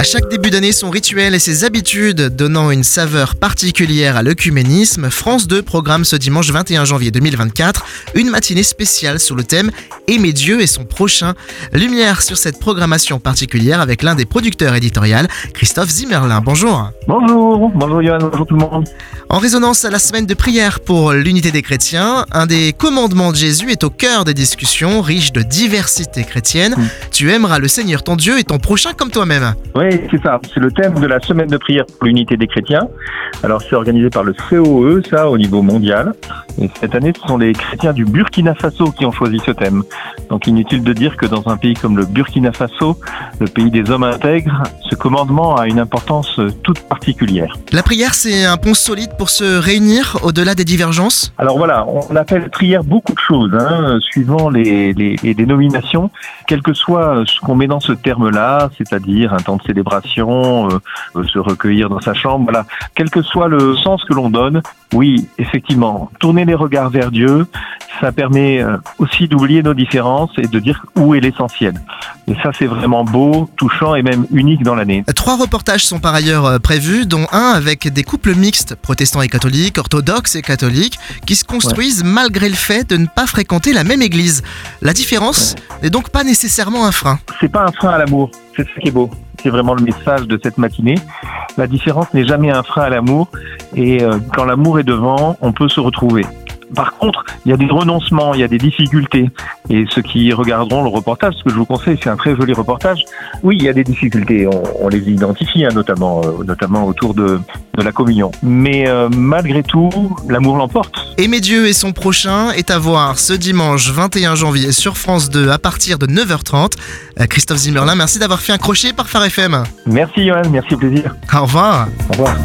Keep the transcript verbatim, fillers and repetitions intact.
À chaque début d'année, son rituel et ses habitudes donnant une saveur particulière à l'œcuménisme, France deux programme ce dimanche vingt et un janvier deux mille vingt-quatre une matinée spéciale sur le thème « Aimer Dieu et son prochain ». Lumière sur cette programmation particulière avec l'un des producteurs éditoriaux, Christophe Zimmerlin. Bonjour. Bonjour, bonjour Yoann, bonjour tout le monde. En résonance à la semaine de prière pour l'unité des chrétiens, un des commandements de Jésus est au cœur des discussions riches de diversité chrétienne. Mmh. Tu aimeras le Seigneur ton Dieu et ton prochain comme toi-même. Oui, c'est ça. C'est le thème de la semaine de prière pour l'unité des chrétiens. Alors, c'est organisé par le C O E, ça, au niveau mondial. Et cette année, ce sont les chrétiens du Burkina Faso qui ont choisi ce thème. Donc, inutile de dire que dans un pays comme le Burkina Faso, le pays des hommes intègres, ce commandement a une importance toute particulière. La prière, c'est un pont solide pour se réunir au-delà des divergences ? Alors voilà, on appelle prière beaucoup de choses, hein, suivant les, les, les dénominations, quel que soit ce qu'on met dans ce terme-là, c'est-à-dire un temps de célébration, euh, se recueillir dans sa chambre, voilà, quel que soit le sens que l'on donne, oui, effectivement, tourner les regards vers Dieu, ça permet aussi d'oublier nos différences et de dire où est l'essentiel. Et ça, c'est vraiment beau, touchant et même unique dans l'année. Trois reportages sont par ailleurs prévus, dont un avec des couples mixtes, protestants et catholiques, orthodoxes et catholiques, qui se construisent ouais. malgré le fait de ne pas fréquenter la même église. La différence ouais. n'est donc pas nécessairement un frein. C'est pas un frein à l'amour, c'est ce qui est beau. C'est vraiment le message de cette matinée. La différence n'est jamais un frein à l'amour et quand l'amour est devant, on peut se retrouver. Par contre, il y a des renoncements, il y a des difficultés. Et ceux qui regarderont le reportage, ce que je vous conseille, c'est un très joli reportage. Oui, il y a des difficultés, on, on les identifie hein, notamment, euh, notamment autour de, de la communion. Mais euh, malgré tout, l'amour l'emporte. Aimer Dieu et son prochain est à voir ce dimanche vingt et un janvier sur France deux à partir de neuf heures trente. Christophe Zimmerlin, merci d'avoir fait un crochet par Far F M. Merci Yoann, merci au plaisir. Au revoir. Au revoir.